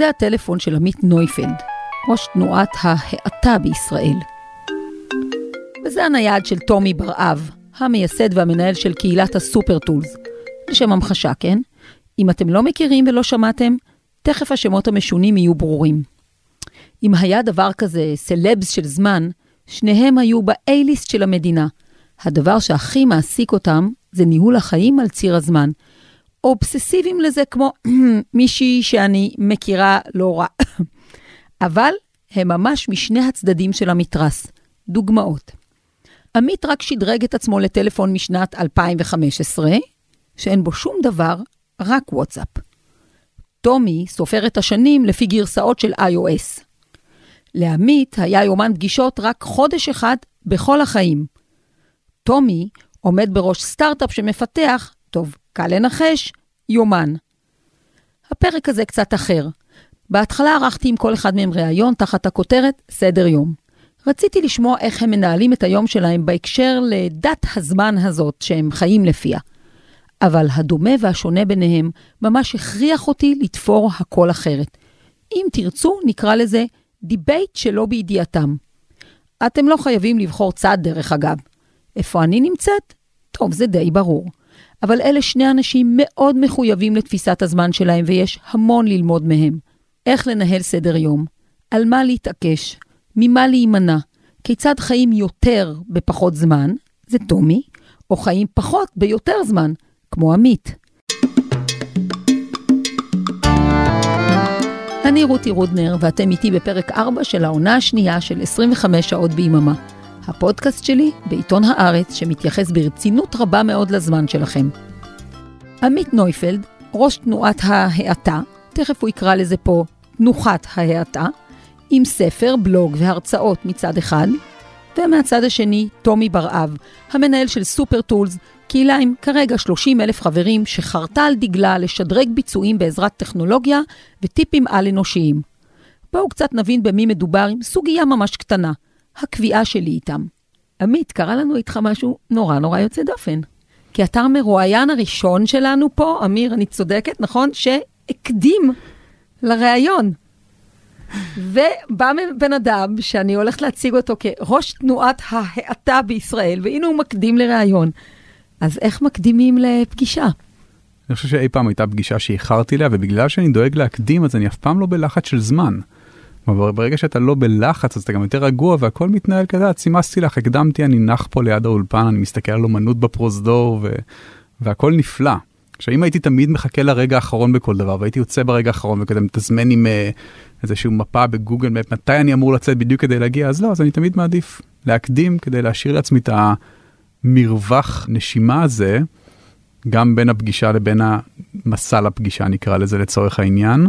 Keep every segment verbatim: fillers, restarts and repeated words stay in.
זה הטלפון של עמית נויפלד, ראש תנועת ההעתה בישראל. וזה הנייד של תומי ברעב, המייסד והמנהל של קהילת הסופרטולס. לשם המחשה, כן? אם אתם לא מכירים ולא שמעתם, תכף השמות המשונים יהיו ברורים. אם היה דבר כזה סלבס של זמן, שניהם היו ב-A-ליסט של המדינה. הדבר שהכי מעסיק אותם זה ניהול החיים על ציר הזמן. אובססיביים לזה כמו מישהי שאני מכירה לא רע. אבל הם ממש משני הצדדים של המתרס. דוגמאות. עמית רק שדרג את עצמו לטלפון משנת אלפיים וחמש עשרה, שאין בו שום דבר, רק וואטסאפ. תומי סופר את השנים לפי גרסאות של iOS. לעמית היה יומן פגישות רק חודש אחד בכל החיים. תומי עומד בראש סטארט-אפ שמפתח, טוב, קל לנחש, יומן. הפרק הזה קצת אחר. בהתחלה ערכתי עם כל אחד מהם ראיון תחת הכותרת סדר יום. רציתי לשמוע איך הם מנהלים את היום שלהם בהקשר לדת הזמן הזאת שהם חיים לפיה. אבל הדומה והשונה ביניהם ממש הכריח אותי לתפור הכל אחרת. אם תרצו, נקרא לזה דיבייט שלא בידיעתם. אתם לא חייבים לבחור צד דרך אגב. איפה אני נמצאת? טוב, זה די ברור. אבל אלה שני אנשים מאוד מחויבים לתפיסת הזמן שלהם, ויש המון ללמוד מהם. איך לנהל סדר יום? על מה להתעקש? ממה להימנע? כיצד חיים יותר בפחות זמן? זה תומי. או חיים פחות ביותר זמן? כמו עמית. אני רותי רודנר, ואתם איתי בפרק ארבע של העונה השנייה של עשרים וחמש שעות ביממה. הפודקאסט שלי בעיתון הארץ, שמתייחס ברצינות רבה מאוד לזמן שלכם. עמית נויפלד, ראש תנועת ההעתה, תכף הוא יקרא לזה פה תנוחת ההעתה, עם ספר, בלוג והרצאות מצד אחד, ומהצד השני תומי ברעב, המנהל של סופר טולס, קהילה עם כרגע שלושים אלף חברים שחרתה על דגלה לשדרג ביצועים בעזרת טכנולוגיה וטיפים על אנושיים. בואו קצת נבין במי מדובר עם סוגיה ממש קטנה, הקביעה שלי איתם. עמית, קרא לנו איתך משהו נורא נורא יוצא דופן. כי אתה מרואיין הראשון שלנו פה, אמיר, אני צודקת, נכון? שהקדים לראיון. ובא בן אדם שאני הולכת להציג אותו כראש תנועת ההעתה בישראל, והנה הוא מקדים לראיון. אז איך מקדימים לפגישה? אני חושב שאי פעם הייתה פגישה שאיחרתי לה, ובגלל שאני דואג להקדים, אז אני אף פעם לא בלחץ של זמן. אבל ברגע שאתה לא בלחץ, אז אתה גם יותר רגוע, והכל מתנהל כזה, צימסתי לך, הקדמתי, אני נח פה ליד האולפן, אני מסתכל על אומנות בפרוזדור, והכל נפלא. שאם הייתי תמיד מחכה לרגע האחרון בכל דבר, והייתי יוצא ברגע האחרון, וכזה מתזמן עם איזשהו מפה בגוגל מפ, מתי אני אמור לצאת בדיוק כדי להגיע, אז לא, אז אני תמיד מעדיף להקדים, כדי להשאיר לעצמי את המרווח נשימה הזה, גם בין הפגישה לבין המסע לפגישה, נקרא לזה לצורך העניין,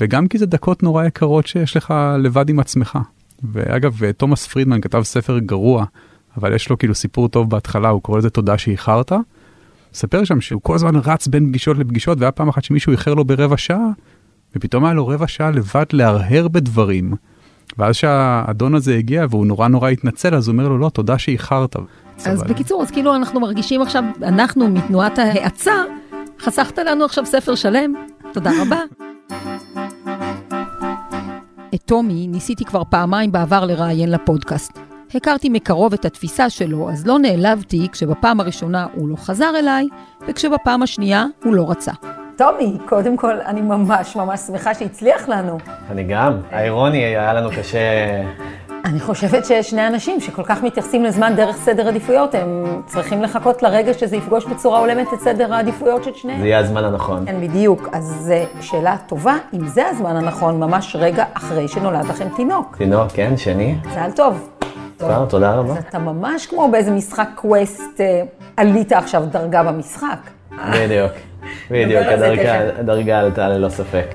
וגם כי זה דקות נורא יקרות שיש לך לבד עם עצמך. ואגב, תומאס פרידמן כתב ספר גרוע, אבל יש לו כאילו סיפור טוב בהתחלה, הוא קורא לזה תודה שאיחרת. מספר שם שהוא כל הזמן רץ בין פגישות לפגישות, והיה פעם אחת שמישהו איחר לו ברבע שעה, ופתאום היה לו רבע שעה לבד להרהר בדברים. ואז שהאדון הזה הגיע, והוא נורא נורא התנצל, אז הוא אומר לו, לא, תודה שאיחרת. אז בקיצור, אז כאילו אנחנו מרגישים עכשיו, אנחנו מתנועת ההעצה, חסכת לנו עכשיו ספר שלם, תודה רבה. את תומי ניסיתי כבר פעמיים בעבר לראיין לפודקאסט. הכרתי מקרוב את התפיסה שלו, אז לא נעלבתי כשבפעם הראשונה הוא לא חזר אליי, וכשבפעם השנייה הוא לא רצה. תומי, קודם כל, אני ממש ממש שמחה שהצליח לנו. אני גם. האירוני היה לנו קשה. אני חושבת ששני אנשים שכל כך מתייחסים לזמן דרך סדר עדיפויות, הם צריכים לחכות לרגע שזה יפגוש בצורה הולמת את סדר העדיפויות של שניהם. זה יהיה הזמן הנכון. כן, בדיוק. אז שאלה טובה, אם זה הזמן הנכון, ממש רגע אחרי שנולד לכם תינוק. תינוק, כן, שני. צהל טוב. טוב, תודה רבה. אז אתה ממש כמו באיזה משחק קווסט, עלית עכשיו דרגה במשחק. בדיוק, בדיוק, הדרגה עלתה ללא ספק.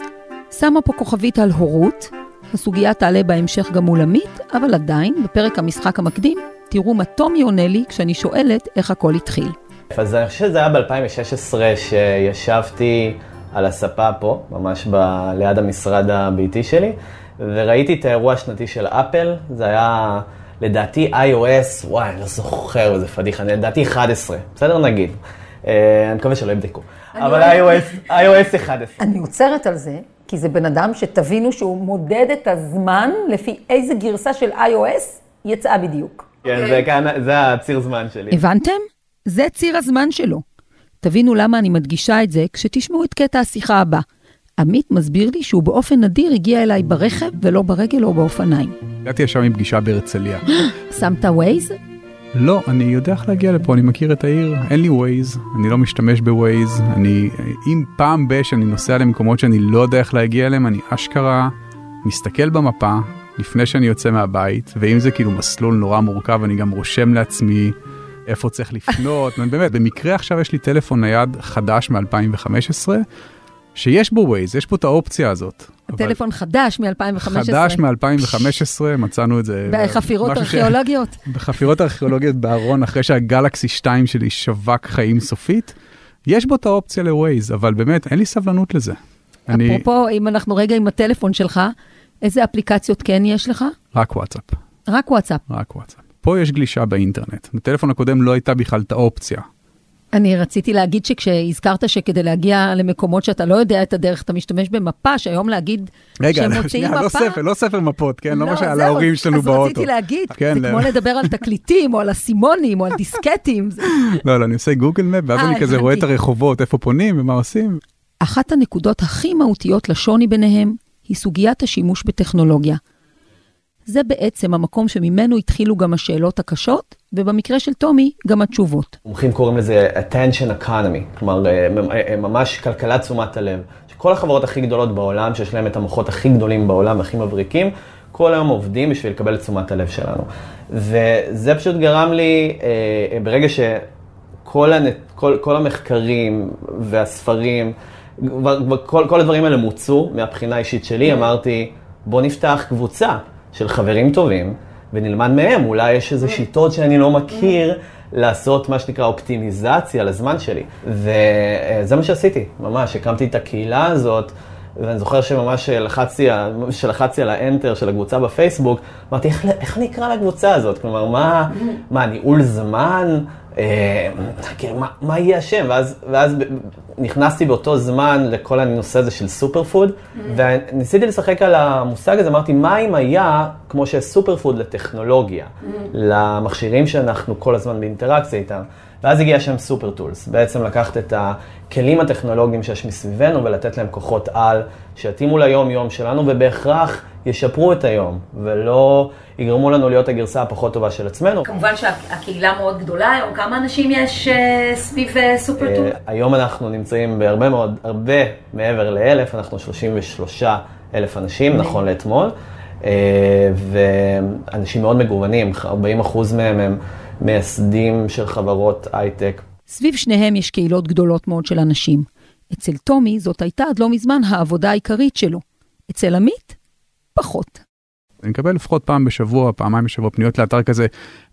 שמה פה כוכבית על הורות, הסוגיה תעלה בהמשך גם מול עמית, אבל עדיין, בפרק המשחק המקדים, תראו מה תומי עונה לי כשאני שואלת איך הכל התחיל. אז אני חושב שזה היה ב-אלפיים ושש עשרה שישבתי על הספה פה, ממש ב- ליד המשרד הביתי שלי, וראיתי את האירוע השנתי של אפל, זה היה... לדעתי iOS, וואי, אני לא זוכר איזה פדיחה, לדעתי אחת עשרה, בסדר נגיד. אני מקווה שלא יבדקו, אבל iOS אחת עשרה. אני עוצרת על זה, כי זה בן אדם שתבינו שהוא מודד את הזמן לפי איזה גרסה של iOS יצאה בדיוק. כן, זה כאן, זה הציר זמן שלי. הבנתם? זה ציר הזמן שלו. תבינו למה אני מדגישה את זה כשתשמעו את קטע השיחה הבא. עמית מסביר לי שהוא באופן נדיר הגיע אליי ברכב ולא ברגל או באופניים. הגעתי ישר מפגישה בהרצליה. שמת ווייז? לא, אני יודע איך להגיע לפה, אני מכיר את העיר, אין לי ווייז, אני לא משתמש בווייז, אני, אם פעם בש אני נוסע למקומות שאני לא יודע איך להגיע אליהם, אני אשכרה מסתכל במפה לפני שאני יוצא מהבית, ואם זה כאילו מסלול נורא מורכב, אני גם רושם לעצמי איפה צריך לפנות, באמת, במקרה עכשיו יש לי טלפון נייד חדש מ-אלפיים וחמש עשרה, שיש בו ווייז, יש פה את האופציה הזאת. טלפון חדש מ-אלפיים וחמש עשרה. חדש מ-אלפיים וחמש עשרה, מצאנו את זה. בחפירות ארכיאולוגיות. בחפירות ארכיאולוגיות בארון, אחרי שהגלקסי שתיים שלי שווק חיים סופית, יש בו את האופציה לווייז, אבל באמת, אין לי סבלנות לזה. אפרופו, אם אנחנו רגע עם הטלפון שלך, איזה אפליקציות כן יש לך? רק וואטסאפ. רק וואטסאפ. רק וואטסאפ. פה יש גלישה באינטרנט. בטלפון הקודם לא הייתה בכלל את האופציה. אני רציתי להגיד שכשהזכרת שכדי להגיע למקומות שאתה לא יודע את הדרך, אתה משתמש במפה, שהיום להגיד שהם מוציאים מפה. רגע, לא ספר, לא ספר מפות, כן? לא מה שעל ההורים שלנו באוטו. אז רציתי להגיד, זה כמו לדבר על תקליטים, או על הסימונים, או על דיסקטים. לא, לא, אני עושה גוגל מפ, ואז אני כזה רואה את הרחובות, איפה פונים ומה עושים. אחת הנקודות הכי מהותיות לשוני ביניהם, היא סוגיית השימוש בטכנולוגיה. זה בעצם המקום שממנו התחילו גם השאלות הקשות, ובמקרה של תומי, גם התשובות. מומחים קוראים לזה attention economy, כלומר, ממש כלכלת תשומת הלב. שכל החברות הכי גדולות בעולם, שיש להם את המוחות הכי גדולים בעולם, הכי מבריקים, כל היום עובדים בשביל לקבל את תשומת הלב שלנו. וזה פשוט גרם לי, ברגע שכל הנ... כל, כל המחקרים והספרים, כל, כל הדברים האלה מוצאו מהבחינה האישית שלי, אמרתי, בוא נפתח קבוצה של חברים טובים, ונלמד מהם, אולי יש איזה שיטות שאני לא מכיר, לעשות מה שנקרא אופטימיזציה לזמן שלי. וזה מה שעשיתי, ממש, הקמתי את הקהילה הזאת, ואני זוכר שממש שלחצתי על האנטר של הקבוצה בפייסבוק, אמרתי, איך, איך נקרא לקבוצה הזאת? כלומר, מה, מה ניהול זמן? אה, מה, מה יהיה השם? ואז, ואז נכנסתי באותו זמן לכל הנושא הזה של סופר פוד, וניסיתי לשחק על המושג הזה, אמרתי, מה אם היה כמו שסופר פוד לטכנולוגיה, למכשירים שאנחנו כל הזמן באינטראקציה איתם? ואז הגיע שם סופר טולס, בעצם לקחת את הכלים הטכנולוגיים שיש מסביבנו ולתת להם כוחות על, שיתאימו ליום יום שלנו ובהכרח ישפרו את היום, ולא יגרמו לנו להיות הגרסה הפחות טובה של עצמנו. כמובן שהקהילה מאוד גדולה היום, כמה אנשים יש סביב סופר טולס? היום אנחנו נמצאים בהרבה מאוד, הרבה מעבר לאלף, אנחנו שלושים ושלושה אלף אנשים, נכון לאתמול, ואנשים מאוד מגוונים, ארבעים אחוז מהם הם מייסדים של חברות הייטק. סביב שניהם יש קהילות גדולות מאוד של אנשים. אצל תומי זאת הייתה עד לא מזמן העבודה העיקרית שלו. אצל עמית, פחות. אני מקבל לפחות פעם בשבוע, פעמיים בשבוע, פניות לאתר כזה,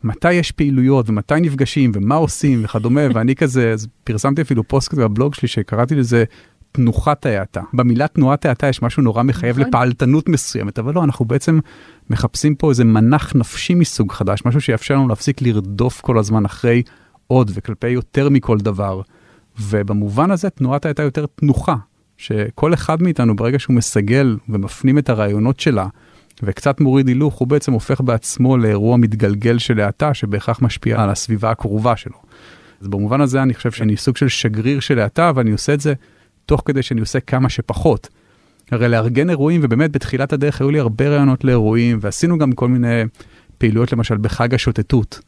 מתי יש פעילויות ומתי נפגשים ומה עושים וכדומה, ואני כזה, אז פרסמתי אפילו פוסט כזה בבלוג שלי שקראתי לזה, תנועת ההעתה. במילה תנועת ההעתה יש משהו נורא מחייב לפעלתנות מסוימת, אבל לא, אנחנו בעצם מחפשים פה איזה מנח נפשי מסוג חדש, משהו שיאפשר לנו להפסיק לרדוף כל הזמן אחרי עוד וכלפי יותר מכל דבר. ובמובן הזה תנועת ההעתה יותר תנוחה, שכל אחד מאיתנו ברגע שהוא מסגל ומפנים את הרעיונות שלה, וקצת מוריד הילוך, הוא בעצם הופך בעצמו לאירוע מתגלגל של ההעתה, שבהכרח משפיע על הסביבה הקרובה שלו. אז במובן הזה אני חושב שאני סוג של שגריר של ההעתה, ואני עושה את זה תוך כדי שאני עושה כמה שפחות. הרי לארגן אירועים, ובאמת בתחילת הדרך היו לי הרבה רעיונות לאירועים, ועשינו גם כל מיני פעילויות, למשל בחג השוטטות,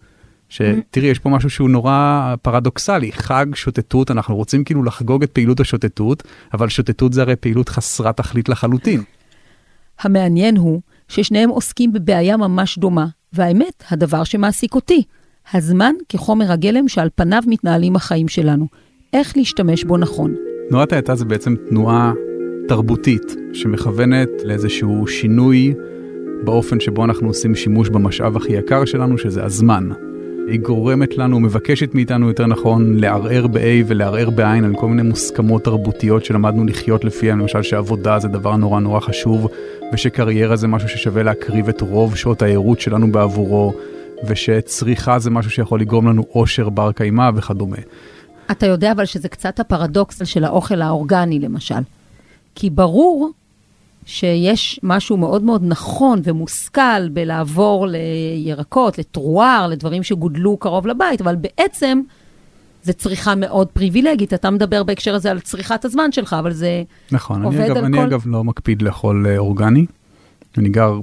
שתראי, יש פה משהו שהוא נורא פרדוקסלי, חג שוטטות, אנחנו רוצים כאילו לחגוג את פעילות השוטטות, אבל שוטטות זה הרי פעילות חסרת תכלית לחלוטין. המעניין הוא ששניהם עוסקים בבעיה ממש דומה, והאמת, הדבר שמעסיק אותי, הזמן כחומר הגלם שעל פניו מתנהלים החיים שלנו. איך להשתמש בו נכון? תנועת ההעתה זה בעצם תנועה תרבותית שמכוונת לאיזשהו שינוי באופן שבו אנחנו עושים שימוש במשאב הכי יקר שלנו, שזה הזמן. היא גורמת לנו, מבקשת מאיתנו יותר נכון, לערער ב-A ולערער ב-I על כל מיני מוסכמות תרבותיות שלמדנו לחיות לפיה, למשל שעבודה זה דבר נורא נורא חשוב, ושקריירה זה משהו ששווה להקריב את רוב שעות העירות שלנו בעבורו, ושצריכה זה משהו שיכול לגרום לנו עושר בר קיימה וכדומה. אתה יודע אבל שזה קצת הפרדוקס של האוכל האורגני למשל. כי ברור שיש משהו מאוד מאוד נכון ומושכל בלעבור לירקות, לטרואר, לדברים שגודלו קרוב לבית, אבל בעצם זה צריכה מאוד פריבילגית. אתה מדבר בהקשר הזה על צריכת הזמן שלך, אבל זה נכון, עובד אני אגב, על אני כל... אגב לא מקפיד לאכול אורגני. אני גר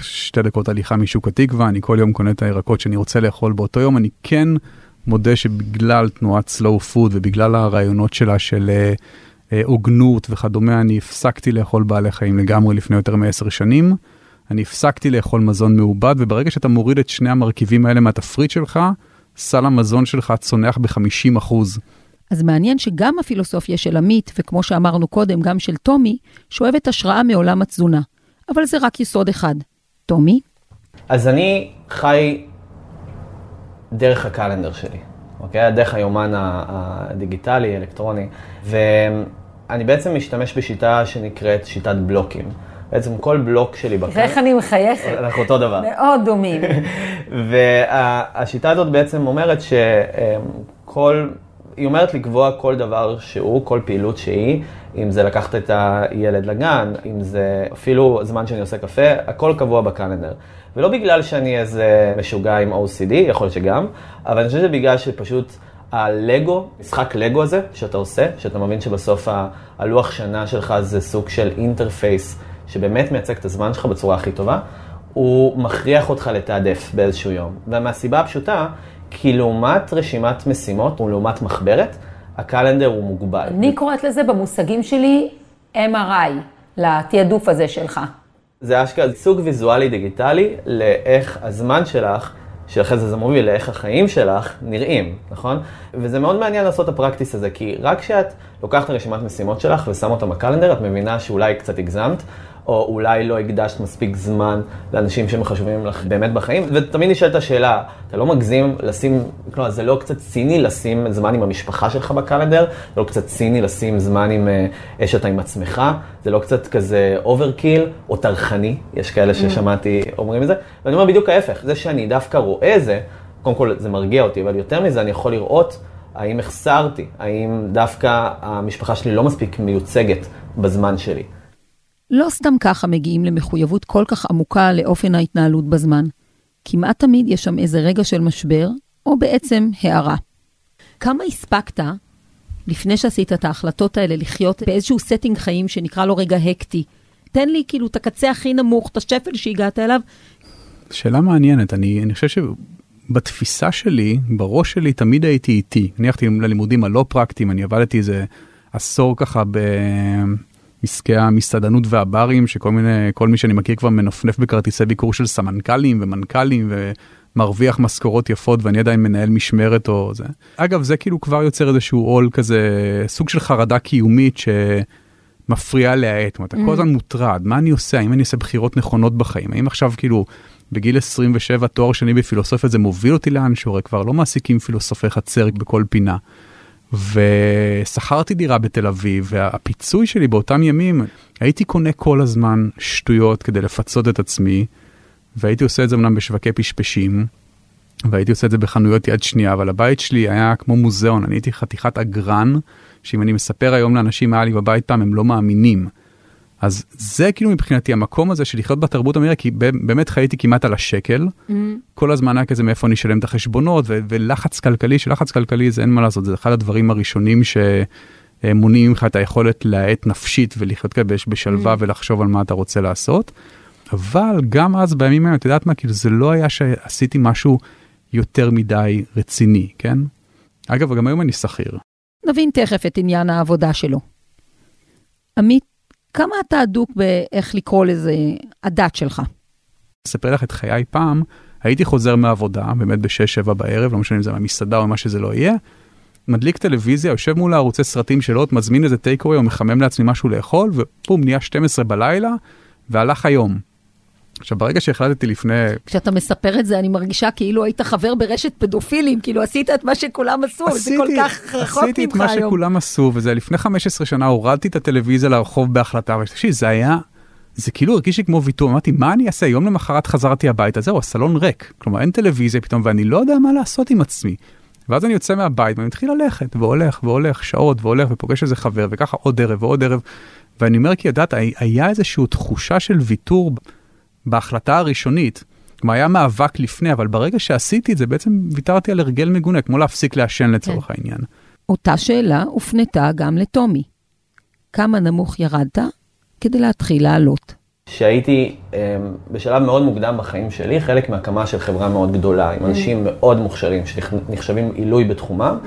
שתי דקות הליכה משוק התקווה, אני כל יום קונה את הירקות שאני רוצה לאכול באותו יום. אני כן מודה שבגלל תנועת Slow Food ובגלל הרעיונות שלה של הוגנות וכדומה, אני הפסקתי לאכול בעלי חיים לגמרי לפני יותר מעשר שנים. אני הפסקתי לאכול מזון מעובד, וברגע שאתה מוריד את שני המרכיבים האלה מהתפריט שלך, סל המזון שלך צונח ב-חמישים אחוז. אז מעניין שגם הפילוסופיה של עמית, וכמו שאמרנו קודם, גם של תומי, שואבת השראה מעולם התזונה. אבל זה רק יסוד אחד. תומי? אז אני חי דרך הקלנדר שלי. אוקיי? דרך היומן הדיגיטלי, אלקטרוני. ואני בעצם משתמש בשיטה שנקראת שיטת בלוקים. בעצם כל בלוק שלי בקלנדר... ואיך אני מחייכת. אנחנו אותו דבר. מאוד דומים. והשיטה הזאת בעצם אומרת שכל... היא אומרת לקבוע כל דבר שהוא, כל פעילות שהיא, אם זה לקחת את הילד לגן, אם זה אפילו זמן שאני עושה קפה, הכל קבוע בקלנדר. ולא בגלל שאני איזה משוגע עם או סי די, יכול להיות שגם, אבל אני חושב שבגלל שפשוט הלגו, משחק לגו הזה שאתה עושה, שאתה מבין שבסוף ה- הלוח שנה שלך זה סוג של אינטרפייס, שבאמת מייצג את הזמן שלך בצורה הכי טובה, הוא מכריח אותך לתעדף באיזשהו יום. ומהסיבה הפשוטה, כי לעומת רשימת משימות ולעומת מחברת, הקלנדר הוא מוגבל. אני קוראת לזה במושגים שלי אם אר איי, לתעדוף הזה שלך. זה אשכרה סוג ויזואלי דיגיטלי לאיך הזמן שלך, שאחרי זה זה מוביל לאיך החיים שלך נראים, נכון? וזה מאוד מעניין לעשות את הפרקטיס הזה, כי רק כשאת לוקחת רשימת משימות שלך ושם אותה בקלנדר, את מבינה שאולי קצת הגזמת, או אולי לא הקדשת מספיק זמן לאנשים שמחשבים לך באמת בחיים. ותמיד נשאלת השאלה, אתה לא מגזים לשים, כלומר, זה לא קצת ציני לשים זמן עם המשפחה שלך בקלנדר, זה לא קצת ציני לשים זמן עם שאתה עם עצמך, זה לא קצת כזה אוברקיל או תרחני, יש כאלה ששמעתי אומרים את זה. ואני אומר בדיוק ההפך, זה שאני דווקא רואה זה, קודם כל זה מרגיע אותי, אבל יותר מזה אני יכול לראות האם החסרתי, האם דווקא המשפחה שלי לא מספיק מיוצגת בזמן שלי. לא סתם ככה מגיעים למחויבות כל כך עמוקה לאופן ההתנהלות בזמן. כמעט תמיד יש שם איזה רגע של משבר, או בעצם הערה. כמה הספקת, לפני שעשית את ההחלטות האלה, לחיות באיזשהו סטינג חיים שנקרא לו רגע הקטי? תן לי כאילו את הקצה הכי נמוך, את השפל שהגעת אליו. שאלה מעניינת, אני, אני חושב שבתפיסה שלי, בראש שלי, תמיד הייתי איתי. הלכתי ללימודים הלא פרקטיים, אני עבדתי איזה עשור ככה ב... עסקי המסעדנות והברים, שכל מיני, כל מי שאני מכיר כבר מנפנף בכרטיסי ביקור של סמנכלים ומנכלים, ומרוויח משכורות יפות, ואני עדיין מנהל משמרת או זה. אגב, זה כאילו כבר יוצר איזשהו עול כזה, סוג של חרדה קיומית שמפריעה להעט. אתה כל הזמן מוטרד, מה אני עושה? האם אני עושה בחירות נכונות בחיים? האם עכשיו כאילו, בגיל עשרים ושבע, תואר שני בפילוסופיה, זה מוביל אותי לאן שורה, כבר לא מעסיקים פילוסופי חצר בכל פינה. ושכרתי דירה בתל אביב, והפיצוי שלי באותם ימים, הייתי קונה כל הזמן שטויות כדי לפצות את עצמי, והייתי עושה את זה אמנם בשווקי פשפשים, והייתי עושה את זה בחנויות יד שנייה, אבל הבית שלי היה כמו מוזיאון, אני הייתי חתיכת אגרן, שאם אני מספר היום לאנשים היה לי בבית פעם, הם לא מאמינים. אז זה כאילו מבחינתי המקום הזה של לחיות בתרבות המהירה, כי באמת חייתי כמעט על השקל, mm. כל הזמן היה כזה מאיפה אני אשלם את החשבונות, ו- ולחץ כלכלי, שלחץ כלכלי זה אין מה לעשות, זה אחד הדברים הראשונים שמונעים לך את היכולת להעט נפשית, ולחיות כזה בשלווה mm. ולחשוב על מה אתה רוצה לעשות, אבל גם אז בימים האלה, את יודעת מה, כאילו זה לא היה שעשיתי משהו יותר מדי רציני, כן? אגב, גם היום אני שכיר. נבין תכף את עניין העבודה שלו. עמית, כמה אתה עדוק באיך לקרוא לזה הדת שלך? אספר לך את חיי פעם, הייתי חוזר מהעבודה, באמת בשש שבע בערב, לא משנה אם זה מהמסעדה או מה שזה לא יהיה, מדליק טלוויזיה, יושב מול הערוצי סרטים שלו, מזמין איזה טייקווי או מחמם לעצמי משהו לאכול, ופום, נהיה שתים עשרה בלילה, והלך היום. עכשיו, ברגע שהחלטתי לפני... כשאתה מספר את זה, אני מרגישה כאילו היית חבר ברשת פדופילים, כאילו עשית את מה שכולם עשו, זה כל כך רחוק ממך היום. עשיתי את מה שכולם עשו, וזה לפני חמש עשרה שנה, הורדתי את הטלוויזיה לרחוב בהחלטה, ושתקשיב, זה היה, זה כאילו הרגישי כמו ויתור, אמרתי, מה אני אעשה? יום למחרת חזרתי הביתה, זהו, הסלון ריק, כלומר, אין טלוויזיה פתאום, ואני לא יודע מה לעשות עם עצמי. ואז אני יוצא מהבית, ואני מתחיל ללכת, והולך, והולך, שעות, והולך, ופוגש איזה חבר, וככה עוד ערב, ועוד ערב, ואני אומר כי ידעת, היה איזושהי תחושה של ויתור בהחלטה הראשונית, כלומר היה מאבק לפני, אבל ברגע שעשיתי את זה, בעצם ויתרתי על הרגל מגונה, כמו להפסיק להשן לצורך כן. העניין. אותה שאלה הופנתה גם לתומי. כמה נמוך ירדת כדי להתחיל לעלות? שהייתי בשלב מאוד מוקדם בחיים שלי, חלק מהקמה של חברה מאוד גדולה, עם אנשים מאוד מוכשרים, שנחשבים עילוי בתחומם,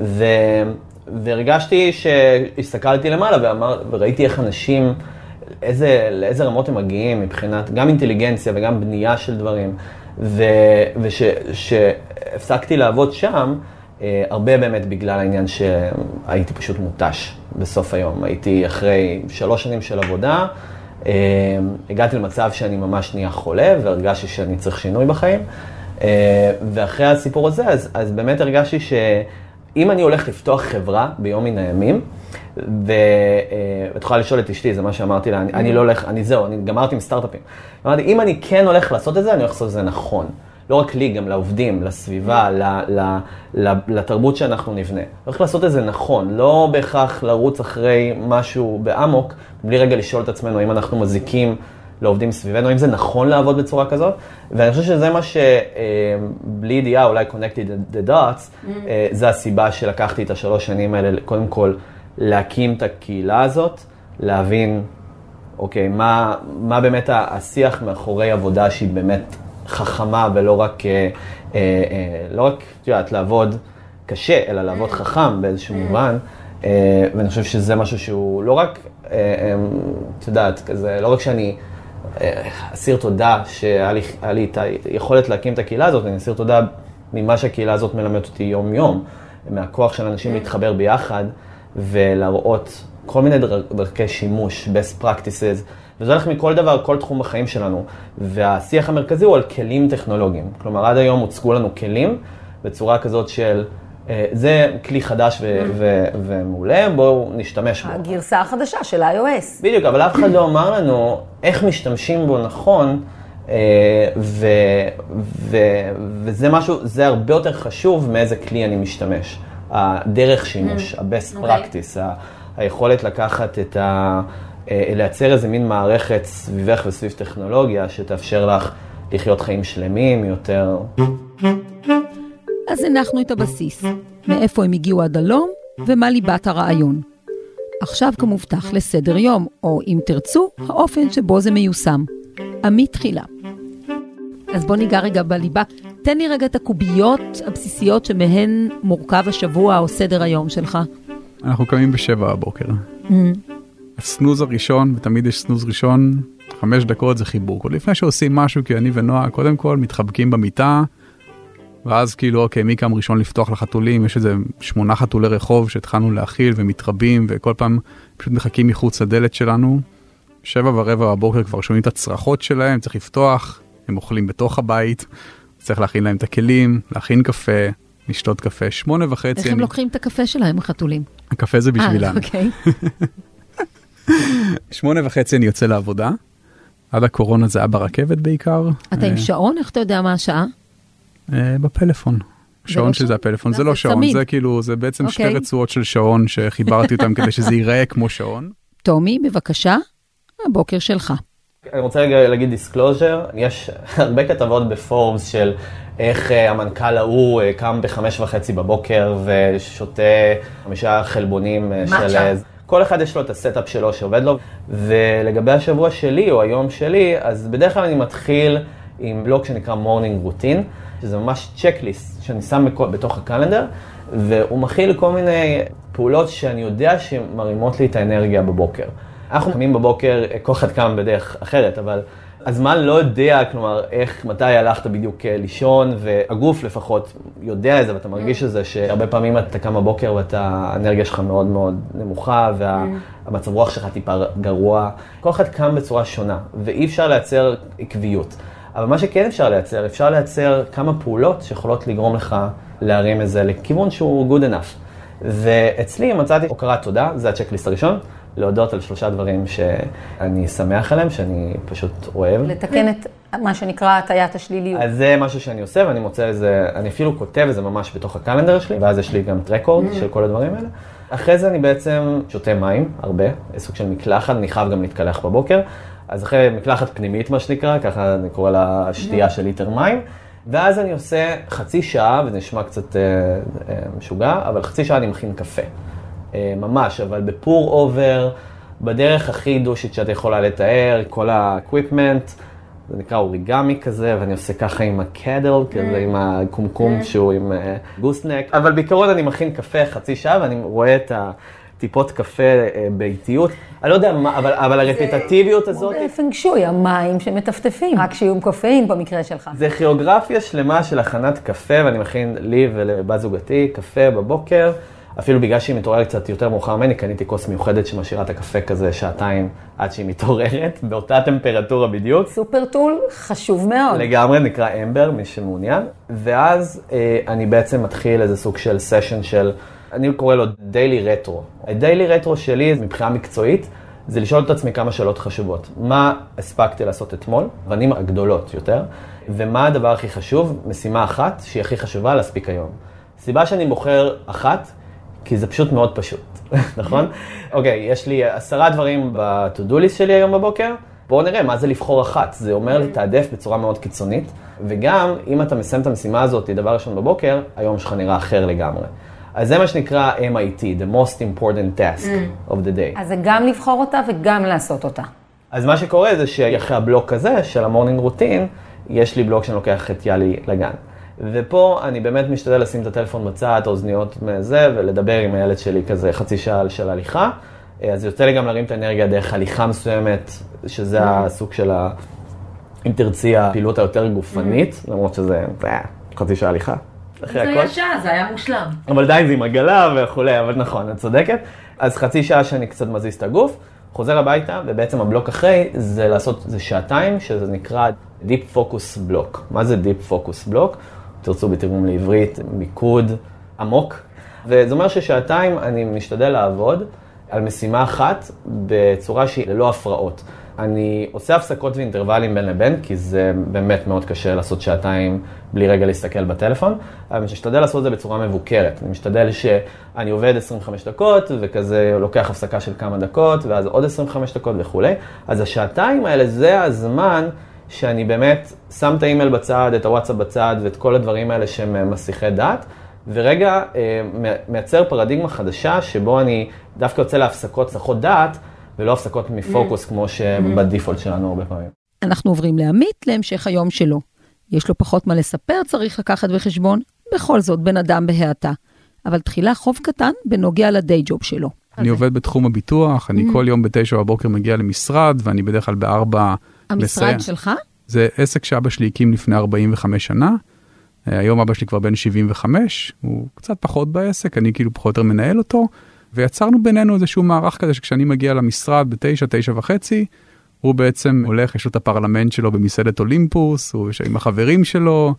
ו... והרגשתי שהסתכלתי למעלה ואמר, וראיתי איך אנשים, איזה, לאיזה רמות הם מגיעים מבחינת, גם אינטליגנציה וגם בנייה של דברים, ו... ושהפסקתי לעבוד שם, הרבה באמת בגלל העניין שהייתי פשוט מוטש בסוף היום. הייתי אחרי שלוש שנים של עבודה, הגעתי למצב שאני ממש נהיה חולה, והרגשתי שאני צריך שינוי בחיים. ואחרי הסיפור הזה, אז, אז באמת הרגשתי שאם אני הולך לפתוח חברה ביום מן הימים, ואת יכולה לשאול את אשתי, זה מה שאמרתי לה, אני, אני לא הולך, אני זהו, אני גמרתי עם סטארט-אפים. אמרתי, אם אני כן הולך לעשות את זה, אני הולך לעשות את זה נכון. לא רק לי, גם לעובדים, לסביבה, ל, ל, ל, לתרבות שאנחנו נבנה. צריך לעשות את זה נכון, לא בהכרח לרוץ אחרי משהו באמוק, בלי רגע לשאול את עצמנו אם אנחנו מזיקים לעובדים סביבנו, אם זה נכון לעבוד בצורה כזאת. ואני חושב שזה מה שבלי ידיעה, אולי connected the dots, זה הסיבה שלקחתי את השלוש שנים האלה, קודם כל להקים את הקהילה הזאת, להבין, אוקיי, מה, מה באמת השיח מאחורי עבודה שהיא באמת חכמה, ולא רק, אה, אה, אה, לא רק, יודעת, לעבוד קשה, אלא לעבוד חכם באיזשהו מובן, אה, ואני חושב שזה משהו שהוא לא רק, אה, אה, יודעת, כזה, לא רק שאני אה, אסיר תודה שהיה לי, לי את היכולת להקים את הקהילה הזאת, אני אסיר תודה ממה שהקהילה הזאת מלמדת אותי יום יום, מהכוח של אנשים להתחבר ביחד ולהראות כל מיני דרכי שימוש, best practices, וזה הולך מכל דבר, כל תחום בחיים שלנו. והשיח המרכזי הוא על כלים טכנולוגיים. כלומר, עד היום הוצגו לנו כלים בצורה כזאת של, זה כלי חדש ומעולה, בואו נשתמש בו. הגרסה החדשה של iOS. בדיוק, אבל אף אחד לא אומר לנו איך משתמשים בו נכון, וזה משהו, זה הרבה יותר חשוב מאיזה כלי אני משתמש. הדרך שימוש, ה-best practice, היכולת לקחת את ה... לייצר איזה מין מערכת סביבך וסביב טכנולוגיה שתאפשר לך לחיות חיים שלמים יותר. אז הנחנו את הבסיס, מאיפה הם הגיעו עד הלום ומה ליבת הרעיון. עכשיו כמובטח לסדר יום, או אם תרצו, האופן שבו זה מיושם. עמית תחילה. אז בוא ניגע רגע בליבה. תן לי רגע את הקוביות הבסיסיות שמהן מורכב השבוע או סדר היום שלך. אנחנו קמים בשבע הבוקר. Mm-hmm. הסנוז הראשון, ותמיד יש סנוז ראשון, חמש דקות זה חיבור. כל לפני שעושים משהו, כי אני ונועה, קודם כל, מתחבקים במיטה, ואז כאילו, אוקיי, מי קם ראשון לפתוח לחתולים? יש איזה שמונה חתולי רחוב שהתחלנו להכיל ומתרבים, וכל פעם פשוט מחכים מחוץ לדלת שלנו. שבע ורבע הבוקר כבר שומעים את הצרחות שלהם, צריך לפתוח, הם אוכלים בתוך הבית, צריך להכין להם את הכלים, להכין קפה, לשתות קפה, שמונה וחצי. איך הם לוקחים את הקפה שלהם, החתולים? הקפה זה בשבילם. אוקיי. שמונה וחצי אני יוצא לעבודה. עד הקורונה זה היה ברכבת בעיקר. אתה עם שעון? איך אתה יודע מה השעה? בפלאפון. שעון שזה הפלאפון. זה לא שעון, זה כאילו, זה בעצם שתי רצועות של שעון שחיברתי אותם כדי שזה ייראה כמו שעון. תומי, בבקשה, הבוקר שלך. אני רוצה להגיד דיסקלוז'ר. יש הרבה כתבות בפורמס של איך המנכ"ל ההוא קם בחמש וחצי בבוקר ושותה חמישה חלבונים של... כל אחד יש לו את הסטאפ שלו שעובד לו, ולגבי השבוע שלי או היום שלי, אז בדרך כלל אני מתחיל עם בלוק שנקרא morning routine, שזה ממש צ'קליסט שאני שם בתוך הקלנדר, והוא מכיל כל מיני פעולות שאני יודע שמרימות לי את האנרגיה בבוקר. אנחנו קמים בבוקר, כל אחד קם בדרך אחרת, אבל הזמן לא יודע, כלומר, איך, מתי הלכת בדיוק לישון, והגוף לפחות יודע את זה, ואתה מרגיש את זה שהרבה פעמים אתה קם בבוקר והאנרגיה שלך מאוד מאוד נמוכה, והמצב רוח שלך טיפה גרוע. כל אחד קם בצורה שונה, ואי אפשר לייצר עקביות. אבל מה שכן אפשר לייצר, אפשר לייצר כמה פעולות שיכולות לגרום לך להרים את זה לכיוון שהוא good enough. ואצלי מצאתי הוקרת תודה, זה הצ'קליסט הראשון. להודות על שלושה דברים שאני שמח עליהם, שאני פשוט אוהב. לתקן את מה שנקרא הטיית השליליות. אז זה משהו שאני עושה, ואני מוצא איזה, אני אפילו כותב איזה ממש בתוך הקלנדר שלי, ואז יש לי גם טרקורד של כל הדברים האלה. אחרי זה אני בעצם שותה מים, הרבה, סוג של מקלחת, אני חייב גם להתקלח בבוקר, אז אחרי מקלחת פנימית מה שנקרא, ככה אני קורא לה שתייה של ליטר מים, ואז אני עושה חצי שעה, וזה נשמע קצת אה, אה, משוגע, אבל חצי שעה אני מכין קפה, אה, ממש, אבל בפור אובר, בדרך הכי דושית שאתה יכולה לתאר, כל האקוויפמנט, זה נקרא אוריגמי כזה, ואני עושה ככה עם הקדל, כזה עם הקומקום שהוא עם גוסנק. אבל בעיקרון אני מכין קפה חצי שעה, ואני רואה את הטיפות קפה באיטיות. אני לא יודע מה, אבל הרפטטיביות הזאת... זה פנגשוי, המים שמטפטפים, רק שיהיו עם קפאין במקרה שלך. זה כיאוגרפיה שלמה של הכנת קפה, ואני מכין לי ולבת זוגתי קפה בבוקר. אפילו בגלל שהיא מתעוררת קצת יותר מאוחר ממני, קניתי כוס מיוחדת שמשאירה את הקפה כזה שעתיים עד שהיא מתעוררת, באותה טמפרטורה בדיוק. סופר טול חשוב מאוד. לגמרי, נקרא אמבר, מי שמעוניין. ואז אה, אני בעצם מתחיל איזה סוג של סשן של, אני קורא לו דיילי רטרו. הדיילי רטרו שלי מבחינה מקצועית, זה לשאול את עצמי כמה שאלות חשובות. מה הספקתי לעשות אתמול? רנים הגדולות יותר. ומה הדבר הכי חשוב? משימה אחת שהיא הכי חשובה להספיק היום. סיבה שאני בוחר אחת, כי זה פשוט מאוד פשוט, נכון? אוקיי, יש לי עשרה דברים ב-to-do list שלי היום בבוקר. בואו נראה מה זה לבחור אחת. זה אומר לתעדף בצורה מאוד קיצונית. וגם, אם אתה מסיים את המשימה הזאת, דבר ראשון בבוקר, היום שלך נראה אחר לגמרי. אז זה מה שנקרא אם איי טי, the most important task of the day. אז זה גם לבחור אותה וגם לעשות אותה. אז מה שקורה זה שאחרי הבלוק הזה של המורנינג רוטין, יש לי בלוק שאני לוקח את יאלי לגן. ופה אני באמת משתדל לשים את הטלפון בצד, אוזניות מזה, ולדבר עם הילד שלי כזה חצי שעה של הליכה. אז יוצא לי גם להרים את האנרגיה דרך הליכה מסוימת, שזה הסוג של, ה... אם תרצי, הפעילות היותר גופנית, למרות שזה חצי שעה הליכה. זה היה שעה, זה היה מושלם. אבל די זה עם עגלה וכולי, אבל נכון, את צודקת. אז חצי שעה שאני קצת מזיז את הגוף, חוזר הביתה, ובעצם הבלוק אחרי זה לעשות זה שעתיים, שזה נקרא Deep Focus Block. מה זה Deep Focus Block? תרצו בתרגום לעברית, מיקוד עמוק. וזה אומר ששעתיים אני משתדל לעבוד על משימה אחת בצורה שהיא ללא הפרעות. אני עושה הפסקות ואינטרוולים בין לבין, כי זה באמת מאוד קשה לעשות שעתיים בלי רגע להסתכל בטלפון. אבל אני משתדל לעשות את זה בצורה מבוקרת. אני משתדל שאני עובד עשרים וחמש דקות, וכזה לוקח הפסקה של כמה דקות, ואז עוד עשרים וחמש דקות וכו'. אז השעתיים האלה זה הזמן... שאני באמת שם את האימייל בצד, את הוואטסאפ בצד ואת כל הדברים האלה שהם מסיכי דעת, ורגע מייצר פרדיגמה חדשה שבו אני דווקא יוצא להפסקות סחות דעת, ולא הפסקות מפוקוס כמו שבדיפולט שלנו הרבה פעמים. אנחנו עוברים לעמית להמשך היום שלו. יש לו פחות מה לספר, צריך לקחת בחשבון, בכל זאת בן אדם בהעתה. אבל תחילה חוב קטן בנוגע לדיי ג'וב שלו. אני עובד בתחום הביטוח, אני כל יום בתשע בבוקר מגיע למשרד, ואני בדרך כלל בארבע... המשרד לסיים. שלך? זה עסק שאבא שלי הקים לפני ארבעים וחמש שנה. היום אבא שלי כבר בן שבעים וחמש, הוא קצת פחות בעסק, אני כאילו פחות יותר מנהל אותו, ויצרנו בינינו איזשהו מערך כזה, שכשאני מגיע למשרד בתשע, תשע וחצי, הוא בעצם הולך, יש לו את הפרלמנט שלו במסעדת אולימפוס, הוא עם החברים שלו,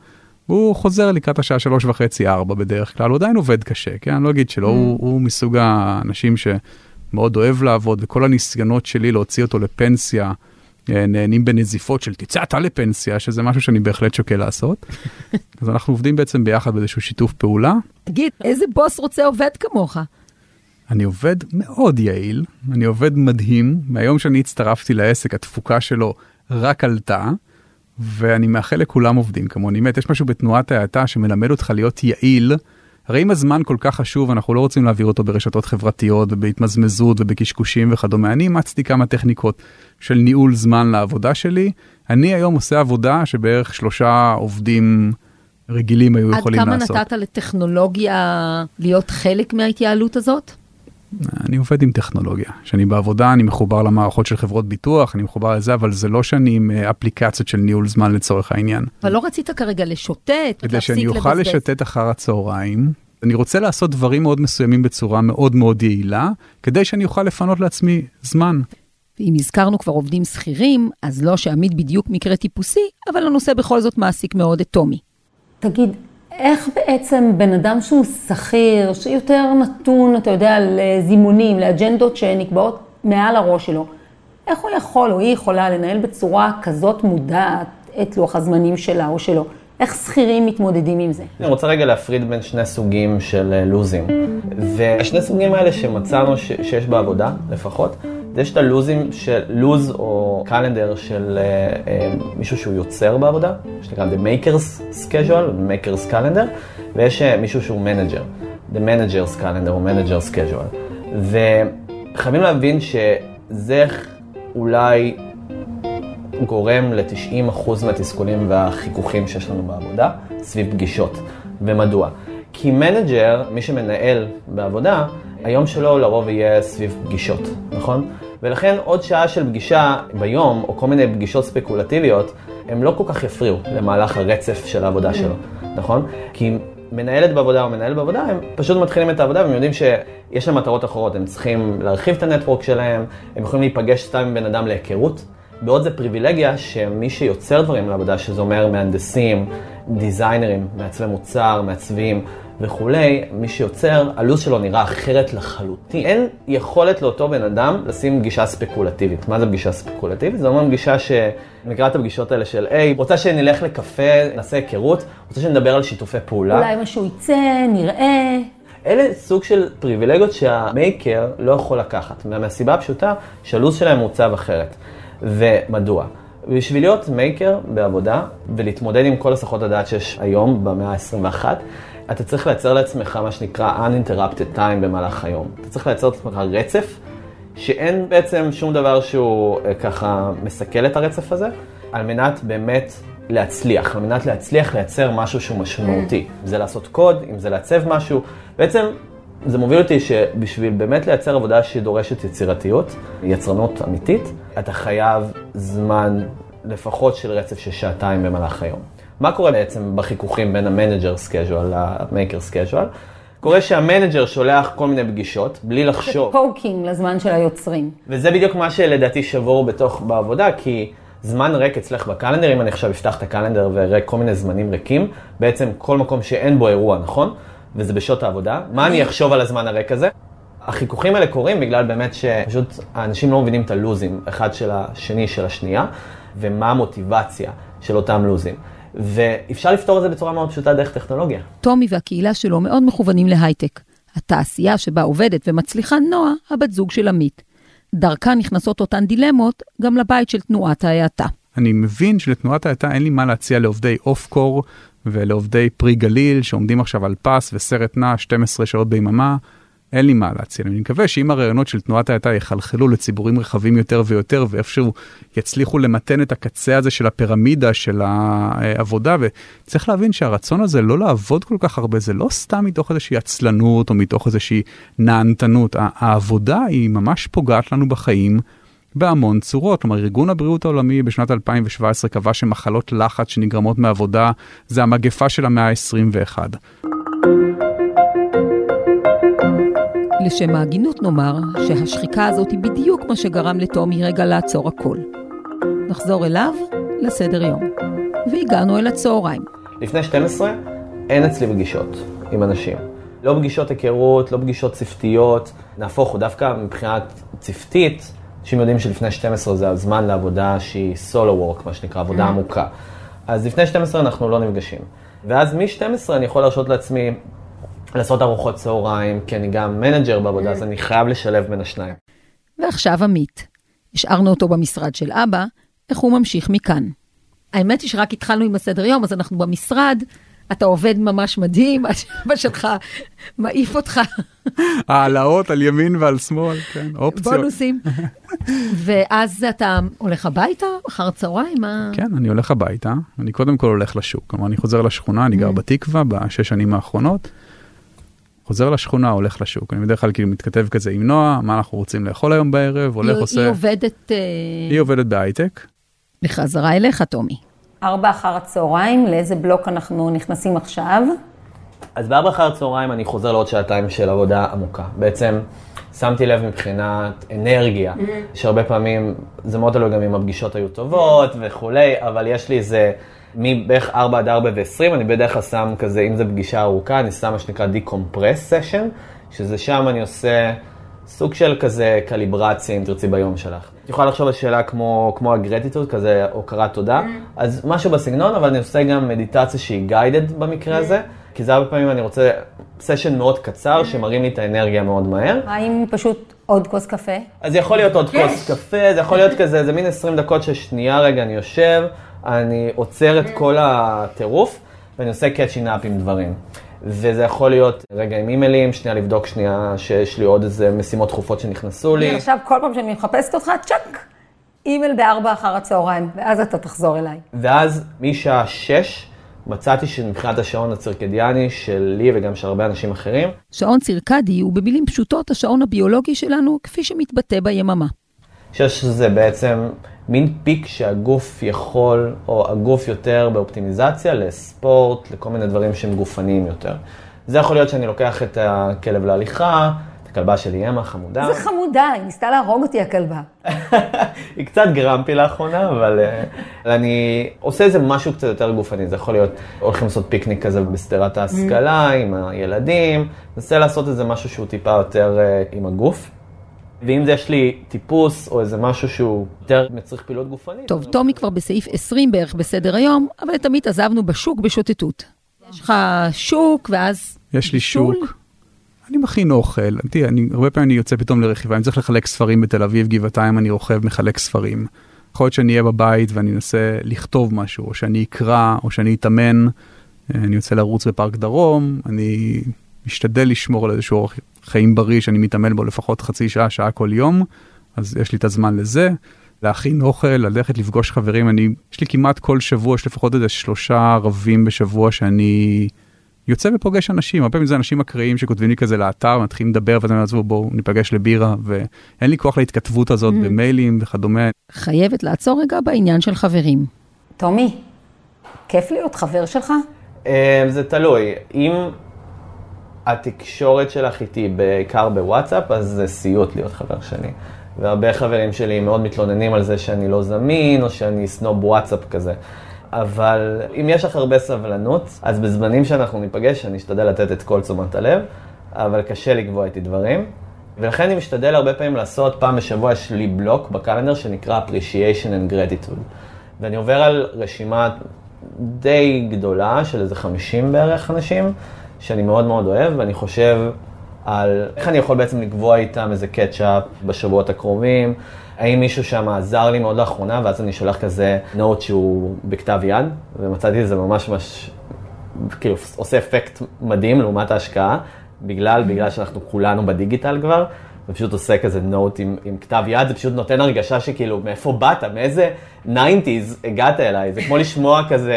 והוא חוזר לקראת השעה שלוש וחצי, ארבע בדרך כלל, הוא עדיין עובד קשה, כן? אני לא אגיד שלא, mm. הוא, הוא מסוג האנשים שמאוד אוהב לעבוד, וכל הניסיונות שלי להוציא אותו לפנסיה, נהנים בנזיפות של תצא אתה לפנסיה, שזה משהו שאני בהחלט שוקל לעשות. אז אנחנו עובדים בעצם ביחד באיזשהו שיתוף פעולה. תגיד, איזה בוס רוצה עובד כמוך? אני עובד מאוד יעיל, אני עובד מדהים. מהיום שאני הצטרפתי לעסק, התפוקה שלו רק עלתה, ואני מאחל לכולם עובדים כמוני. באמת, יש משהו בתנועת ההעתה שמלמד אותך להיות יעיל. הרי אם הזמן כל כך חשוב, אנחנו לא רוצים להעביר אותו ברשתות חברתיות, ובהתמזמזות, ובקשקושים וכדומה. אני מצאתי כמה טכניקות של ניהול זמן לעבודה שלי. אני היום עושה עבודה שבערך שלושה עובדים רגילים היו יכולים לעשות. עד כמה נתת לטכנולוגיה להיות חלק מההתייעלות הזאת? אני עובד עם טכנולוגיה. כשאני בעבודה, אני מחובר למערכות של חברות ביטוח, אני מחובר לזה, אבל זה לא שאני עם אפליקציות של ניהול זמן לצורך העניין. אבל לא רצית כרגע לשוטט, להפסיק לבזבז. כדי שאני אוכל לשוטט אחר הצהריים, אני רוצה לעשות דברים מאוד מסוימים בצורה מאוד מאוד יעילה, כדי שאני אוכל לפנות לעצמי זמן. אם הזכרנו כבר עובדים שכירים, אז לא שעמית בדיוק מקרה טיפוסי, אבל הנושא בכל זאת מעסיק מאוד את תומי. תגיד, איך בעצם בן אדם שהוא שכיר, שיותר נתון, אתה יודע, לזימונים, לאג'נדות שנקבעות מעל הראש שלו, איך הוא יכול או היא יכולה לנהל בצורה כזאת מודעת את לוח הזמנים שלה או שלו? איך שכירים מתמודדים עם זה? אני רוצה רגע להפריד בין שני סוגים של לוזים. והשני סוגים האלה שמצאנו ש- שיש בעבודה, לפחות, יש את הלוזים של לוז או קלנדר של uh, uh, מישהו שהוא יוצר בעבודה, שנקרא The Maker's Schedule, The Maker's Calendar, ויש uh, מישהו שהוא מנג'ר, The Manager's Calendar או Manager's Schedule. וחייבים להבין שזה אולי גורם ל-תשעים אחוז מהתסכולים והחיכוכים שיש לנו בעבודה סביב פגישות. ומדוע? כי מנג'ר, מי שמנהל בעבודה, היום שלו לרוב יהיה סביב פגישות, נכון? ולכן עוד שעה של פגישה ביום, או כל מיני פגישות ספקולטיביות, הם לא כל כך יפריעו למהלך הרצף של העבודה שלו, נכון? כי מנהלת בעבודה או מנהל בעבודה, הם פשוט מתחילים את העבודה והם יודעים שיש להם מטרות אחרות, הם צריכים להרחיב את הנטוורק שלהם, הם יכולים להיפגש סתם עם בן אדם להיכרות, בעוד זה פריבילגיה שמי שיוצר דברים לעבודה, שזה אומר מהנדסים, דיזיינרים, מעצבי מוצר, מעצבים וכולי, מי שיוצר, הלו"ז שלו נראה אחרת לחלוטין. אין יכולת לאותו בן אדם לשים פגישה ספקולטיבית. מה זה פגישה ספקולטיבית? זו אומרת פגישה שנקרא את הפגישות האלה של, היי, רוצה שנלך לקפה, נעשה היכרות, רוצה שנדבר על שיתופי פעולה. אולי משהו יצא, נראה. אלה סוג של פריבילגיות שהמייקר לא יכול לקחת, מהסיבה הפשוטה שהלו"ז שלהם מוצב אחרת. ומדוע? בשביל להיות מייקר בעבודה ולהתמודד עם כל הסחות הדעת שיש היום במאה ה-עשרים ואחת, אתה צריך לייצר לעצמך מה שנקרא uninterrupted time במהלך היום. אתה צריך לייצר לעצמך רצף שאין בעצם שום דבר שהוא ככה מסכל את הרצף הזה, על מנת באמת להצליח, על מנת להצליח לייצר משהו שהוא משמעותי. אם זה לעשות קוד, אם זה לעצב משהו. בעצם זה מוביל אותי שבשביל באמת לייצר עבודה שדורשת יצירתיות, יצרנות אמיתית, אתה חייב זמן לפחות של רצף של שעתיים במהלך היום. מה קורה בעצם בחיכוכים בין המנג'ר סקייג'ואל למייקר סקייג'ואל? קורה שהמנג'ר שולח כל מיני פגישות, בלי לחשוב. פוקינג לזמן של היוצרים. וזה בדיוק מה שלדעתי שבור בתוך בעבודה, כי זמן ריק אצלך בקלנדר, אם אני עכשיו אפתח את הקלנדר וראה כל מיני זמנים ריקים, בעצם כל מקום שאין בו אירוע, נכון? וזה בשעות העבודה. מה אני אחשוב על הזמן הריק הזה? החיכוכים האלה קורים בגלל באמת שפשוט האנשים לא מבינים את הלוזים, אחד של השני של השנייה, ומה המוטיבציה של אותם לוזים. ואפשר לפתור את זה בצורה מאוד פשוטה דרך טכנולוגיה. תומי והקהילה שלו מאוד מכוונים להייטק. התעשייה שבה עובדת ומצליחה נועה, הבת זוג של עמית. דרכה נכנסות אותן דילמות גם לבית של תנועת ההעתה. אני מבין שלתנועת ההעתה אין לי מה להציע לעובדי אוף-קור ולעובדי פרי גליל שעומדים עכשיו על פס וסרט נע שתים עשרה שעות ביממה. אין לי מה להציע. אני מקווה שאם הרעיונות של תנועת ההעתה יחלחלו לציבורים רחבים יותר ויותר, ואיפשהו יצליחו למתן את הקצה הזה של הפירמידה של העבודה, וצריך להבין שהרצון הזה לא לעבוד כל כך הרבה, זה לא סתם מתוך איזושהי עצלנות או מתוך איזושהי נענתנות. העבודה היא ממש פוגעת לנו בחיים בהמון צורות. כלומר, ארגון הבריאות העולמי בשנת אלפיים ושבע עשרה קבע שמחלות לחץ שנגרמות מעבודה זה המגפה של המאה ה-עשרים ואחת. לשם ההגינות נאמר שהשחיקה הזאת היא בדיוק מה שגרם לתומי רגע לעצור הכל. נחזור אליו לסדר יום. והגענו אל הצהריים. לפני שתים עשרה אין אצלי פגישות עם אנשים. לא פגישות היכרות, לא פגישות צוותיות. נהפוך הוא דווקא מבחינת צוותית, שהם יודעים שלפני שתים עשרה זה הזמן לעבודה שהיא סולו וורק, מה שנקרא, עבודה עמוקה. אז לפני שתים עשרה אנחנו לא נפגשים. ואז מ-שתים עשרה אני יכול להרשות לעצמי לעשות ארוחות צהריים, כי אני גם מנג'ר בעבודה, אז אני חייב לשלב בין השניים. ועכשיו עמית. השארנו אותו במשרד של אבא, איך הוא ממשיך מכאן? האמת היא שרק התחלנו עם הסדר יום, אז אנחנו במשרד, אתה עובד ממש מדהים, אבא שלך מעיף אותך. העלאות על ימין ועל שמאל, כן, אופציות. בונוסים. ואז אתה הולך הביתה, אחר צהריים? כן, אני הולך הביתה, אני קודם כל הולך לשוק, כלומר אני חוזר לשכונה, אני גר בתקווה בשש שנים האחרונות, חוזר לשכונה, הולך לשוק. אני בדרך כלל כאילו מתכתב כזה עם נועה, מה אנחנו רוצים לאכול היום בערב, הולך היא, עושה... היא עובדת... היא עובדת בהייטק. בחזרה אליך, תומי. ארבע אחר הצהריים, לאיזה בלוק אנחנו נכנסים עכשיו? אז בארבע אחר הצהריים אני חוזר לעוד שעתיים של עבודה עמוקה. בעצם שמתי לב מבחינת אנרגיה, שהרבה פעמים, זה מאוד עלו גם אם הפגישות היו טובות וכולי, אבל יש לי איזה... מבערך ארבע עד ארבע ועשרים, אני בדרך כלל שם כזה, אם זה פגישה ארוכה, אני שם מה שנקרא Decompress Session, שזה שם אני עושה סוג של כזה קליברציה, אם תרצי, ביום שלך. את יכולה לחשוב על שאלה כמו, כמו הגרטיטוד, כזה הוקרת תודה. Mm-hmm. אז משהו בסגנון, אבל אני עושה גם מדיטציה שהיא גיידד במקרה mm-hmm. הזה, כי זה הרבה פעמים אני רוצה סשן מאוד קצר, mm-hmm. שמרים לי את האנרגיה מאוד מהר. מה אם פשוט עוד כוס קפה? אז יכול להיות עוד yes. כוס קפה, זה יכול להיות כזה, זה מין עשרים דקות ששנייה רגע אני יושב, אני עוצר את mm-hmm. כל הטירוף, ואני עושה קאצ'ינאפ עם דברים. וזה יכול להיות רגע עם אימיילים, שנייה לבדוק שנייה שיש לי עוד איזה משימות דחופות שנכנסו לי. עכשיו כל פעם שאני מחפשת אותך, צ'ק, אימייל בארבע אחר הצהריים, ואז אתה תחזור אליי. ואז משעה שש מצאתי שמבחינת השעון הצירקדיאני שלי וגם של הרבה אנשים אחרים. שעון צירקדי הוא במילים פשוטות השעון הביולוגי שלנו כפי שמתבטא ביממה. שש זה בעצם מין פיק שהגוף יכול, או הגוף יותר באופטימיזציה, לספורט, לכל מיני דברים שהם גופניים יותר. זה יכול להיות שאני לוקח את הכלב להליכה, את הכלבה שלי, אמה, חמודה. זה חמודה, היא ניסתה להרוג אותי הכלבה. היא קצת גרמפי לאחרונה, אבל אני עושה איזה משהו קצת יותר גופני. זה יכול להיות, הולכים לעשות פיקניק כזה בסדרת ההשכלה, עם הילדים, נסה לעשות איזה משהו שהוא טיפה יותר עם הגוף. ואם זה יש לי טיפוס או איזה משהו שהוא יותר מצריך פעילות גופנית. טוב, תומי כבר בסעיף עשרים בערך בסדר היום, אבל תמיד עזבנו בשוק בשוטטות. יש לך שוק ואז... יש לי שוק. אני מכין אוכל. תראה, הרבה פעמים אני יוצא פתאום לרכיבה. אני צריך לחלק ספרים בתל אביב, גבעתיים, אני רוכב, מחלק ספרים. יכול להיות שאני אהיה בבית ואני אנסה לכתוב משהו, או שאני אקרא, או שאני אתאמן. אני יוצא לרוץ בפארק דרום, אני... משתדל לשמור על איזשהו אורח חיים בריא שאני מתאמן בו לפחות חצי שעה, שעה כל יום, אז יש לי את הזמן לזה, להכין אוכל, ללכת לפגוש חברים, אני, יש לי כמעט כל שבוע, יש לפחות איזה שלושה ערבים בשבוע שאני יוצא ופוגש אנשים, הרבה פעמים זה אנשים אקראיים שכותבים לי כזה לאתר, מתחילים לדבר ואתם נעזבו, בואו ניפגש לבירה, ואין לי כוח להתכתבות הזאת mm. במיילים וכדומה. חייבת לעצור רגע בעניין של חברים. תומי, כיף להיות חבר שלך? זה תלוי. אם... התקשורת שלך איתי בעיקר בוואטסאפ, אז זה סיוט להיות חבר שלי. והרבה חברים שלי מאוד מתלוננים על זה שאני לא זמין, או שאני סנוב וואטסאפ כזה. אבל אם יש לך הרבה סבלנות, אז בזמנים שאנחנו ניפגש, אני אשתדל לתת את כל תשומת הלב, אבל קשה לקבוע איתי דברים. ולכן אני משתדל הרבה פעמים לעשות, פעם בשבוע יש לי בלוק בקלנדר שנקרא Appreciation and Gratitude. ואני עובר על רשימה די גדולה של איזה חמישים בערך אנשים, שאני מאוד מאוד אוהב, ואני חושב על איך אני יכול בעצם לקבוע איתם איזה קאצ'אפ בשבועות הקרובים, האם מישהו שם עזר לי מאוד לאחרונה, ואז אני שולח כזה נוט שהוא בכתב יד, ומצאתי איזה ממש ממש, כאילו עושה אפקט מדהים לעומת ההשקעה, בגלל, בגלל שאנחנו כולנו בדיגיטל כבר, ופשוט עושה כזה נוט עם, עם כתב יד, זה פשוט נותן הרגשה שכאילו, מאיפה באת, מאיזה ניינטיז הגעת אליי, זה כמו לשמוע כזה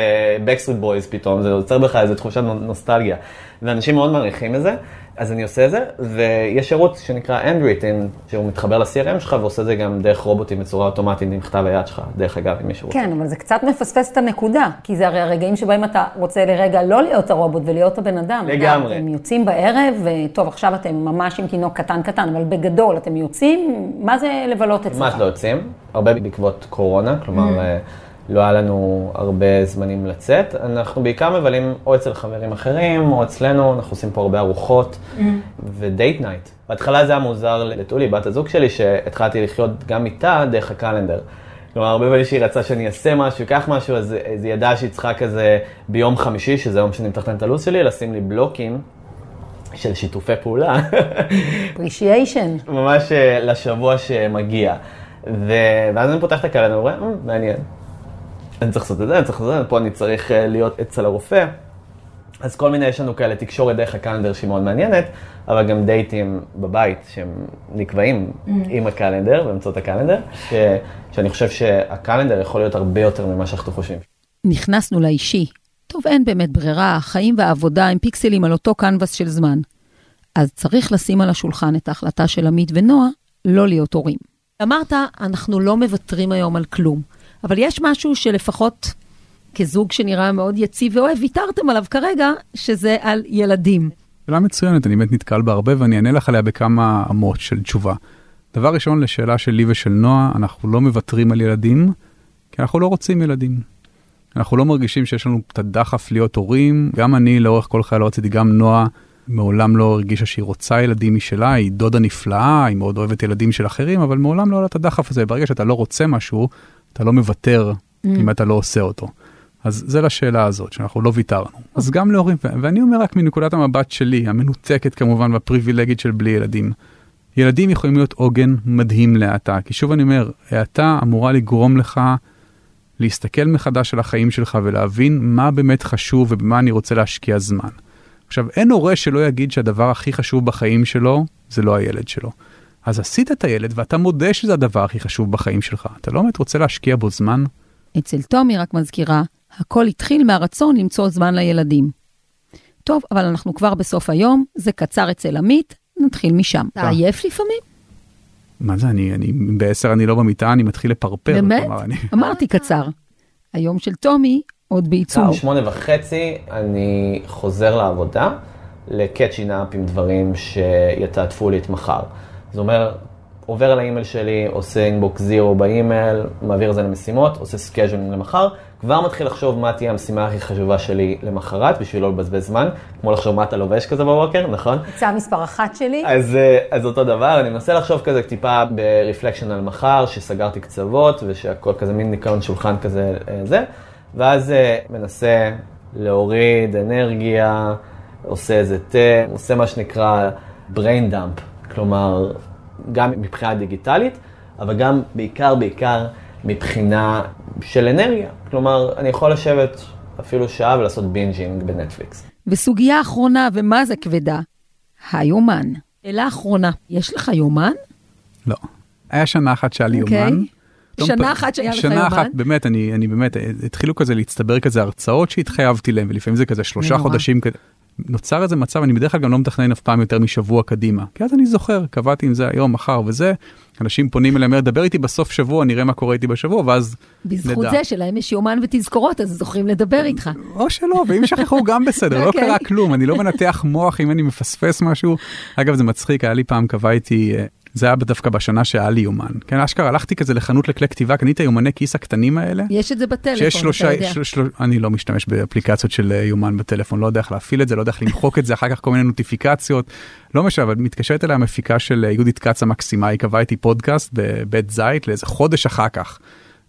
Backstreet Boys פתאום, זה יוצר בך איזו תחושת נוסטלגיה, ואנשים מאוד מעריכים את זה, אז אני עושה את זה, ויש שירות שנקרא Handwritten, שהוא מתחבר ל-סי אר אם שלך, ועושה את זה גם דרך רובוטים בצורה אוטומטית, עם כתב היד שלך, דרך אגב, עם מישהו רוצה. כן, אבל זה קצת מפספס את הנקודה, כי זה הרי הרגעים שבהם אתה רוצה לרגע לא להיות הרובוט, ולהיות הבן אדם. לגמרי. אתם יוצאים בערב, וטוב, עכשיו אתם ממש עם כינוק קטן-קטן, אבל בגדול אתם יוצאים, מה זה לבלות אצלך? ממש לא יוצאים, הרבה בעקבות קורונה, כלומר, לא היה לנו הרבה זמנים לצאת, אנחנו בעיקר מבלים או אצל חברים אחרים או אצלנו, אנחנו עושים פה הרבה ארוחות ודייט נייט. בהתחלה זה היה מוזר לתולי, בת הזוג שלי, שהתחלתי לחיות גם איתה דרך הקלנדר. כלומר, הרבה פעמים שהיא רצה שאני אעשה משהו, אקח משהו, אז היא ידעה שהיא צריכה כזה ביום חמישי, שזה יום שאני מתכנן את הלו"ז שלי, לשים לי בלוקים של שיתופי פעולה. Appreciation. ממש לשבוע שמגיע. ואז אני פותח את הקלנדר, ואומר, מעניין. אני צריך לעשות את זה, אני צריך לעשות את זה, פה אני צריך להיות אצל הרופא. אז כל מיני יש לנו כאלה תקשורת דרך הקלנדר שהיא מאוד מעניינת, אבל גם דייטים בבית שהם נקבעים mm. עם הקלנדר, באמצעות הקלנדר, ש... שאני חושב שהקלנדר יכול להיות הרבה יותר ממה שאנחנו חושבים. נכנסנו לאישי. טוב, אין באמת ברירה, חיים והעבודה עם פיקסלים על אותו קנבס של זמן. אז צריך לשים על השולחן את ההחלטה של עמית ונועה, לא להיות הורים. אמרת, אנחנו לא מוותרים היום על כלום. אבל יש משהו שלפחות כזוג שנראה מאוד יציב ואוהב, ויתרתם עליו כרגע, שזה על ילדים. שאלה מצוינת, אני באמת נתקל בה הרבה, ואני אענה לך עליה בכמה עמות של תשובה. דבר ראשון, לשאלה שלי ושל נועה, אנחנו לא מוותרים על ילדים, כי אנחנו לא רוצים ילדים. אנחנו לא מרגישים שיש לנו את הדחף להיות הורים. גם אני לאורך כל חיי לא רציתי, גם נועה, מעולם לא הרגישה שהיא רוצה ילדים משלה, היא דודה נפלאה, היא מאוד אוהבת ילדים של אחרים, אבל מעולם לא עלה את הדחף הזה. ברגע שאתה לא רוצה משהו, אתה לא מוותר mm. אם אתה לא עושה אותו. אז זה לשאלה הזאת, שאנחנו לא ויתרנו. Okay. אז גם להורים, ואני אומר רק מנקודת המבט שלי, המנותקת כמובן והפריבילגית של בלי ילדים. ילדים יכולים להיות עוגן מדהים להעתה, כי שוב אני אומר, ההעתה אמורה לגרום לך להסתכל מחדש על החיים שלך ולהבין מה באמת חשוב ובמה אני רוצה להשקיע זמן. עכשיו, אין הורה שלא יגיד שהדבר הכי חשוב בחיים שלו, זה לא הילד שלו. אז עשית את הילד ואתה מודה שזה הדבר הכי חשוב בחיים שלך. אתה לא באמת רוצה להשקיע בו זמן? אצל תומי רק מזכירה, הכל התחיל מהרצון למצוא זמן לילדים. טוב, אבל אנחנו כבר בסוף היום, זה קצר אצל עמית, נתחיל משם. אתה עייף לפעמים? מה זה? אני, אני, בעשר אני לא במיטה, אני מתחיל לפרפר. באמת? כלומר, אני... אמרתי קצר. היום של תומי עוד בעיצום. שמונה וחצי אני חוזר לעבודה, לקאצ'ינאפ עם דברים שיתעטפו לי את מחר. זה אומר, עובר על האימייל שלי, עושה אינבוק זירו באימייל, מעביר את זה למשימות, עושה סקייג'לינג למחר, כבר מתחיל לחשוב מה תהיה המשימה הכי חשובה שלי למחרת, בשביל לא לבזבז זמן, כמו לחשוב מה אתה לובש כזה בבוקר, נכון? הצעה מספר אחת שלי. אז, אז אותו דבר, אני מנסה לחשוב כזה טיפה ברפלקשן על מחר, שסגרתי קצוות, ושהכל כזה מין ניקיון שולחן כזה זה, ואז מנסה להוריד אנרגיה, עושה איזה תה, עושה מה שנקרא brain dump, כלומר, גם מבחינה דיגיטלית, אבל גם בעיקר, בעיקר מבחינה של אנרגיה. כלומר, אני יכול לשבת אפילו שעה ולעשות בינג'ינג בנטפליקס. וסוגיה האחרונה, ומה זה כבדה? היומן. אלה האחרונה, יש לך יומן? לא. היה שנה אחת שהיה לי יומן. שנה אחת שהיה לך יומן? שנה אחת, באמת, אני, אני באמת, התחילו כזה להצטבר כזה הרצאות שהתחייבתי להם, ולפעמים זה כזה שלושה חודשים כזה. נוצר איזה מצב, אני בדרך כלל גם לא מתכנן אף פעם יותר משבוע קדימה, כי אז אני זוכר, קבעתי עם זה היום, מחר וזה, אנשים פונים אליהם, דבר איתי בסוף שבוע, נראה מה קורה איתי בשבוע, ואז נדע. בזכות זה שלהם יש יומן ותזכורות, אז זוכרים לדבר איתך. או שלא, ואם שכחו גם בסדר, לא קרה כלום, אני לא מנתח מוח אם אני מפספס משהו. אגב, זה מצחיק, היה לי פעם, קבעתי, זה היה דווקא בשנה שהיה לי יומן. כן, אשכרה, הלכתי כזה לחנות לכלי כתיבה, קניתי יומני כיס הקטנים האלה. יש את זה בטלפון, אתה יודע. אני לא משתמש באפליקציות של יומן בטלפון, לא יודע איך להפעיל את זה, לא יודע איך למחוק את זה, אחר כך כל מיני נוטיפיקציות. לא משנה, אבל מתקשרת אליה המפיקה של יהודית קצה מקסימה, היא קבעה איתי פודקאסט בבית זית לאיזה חודש אחר כך.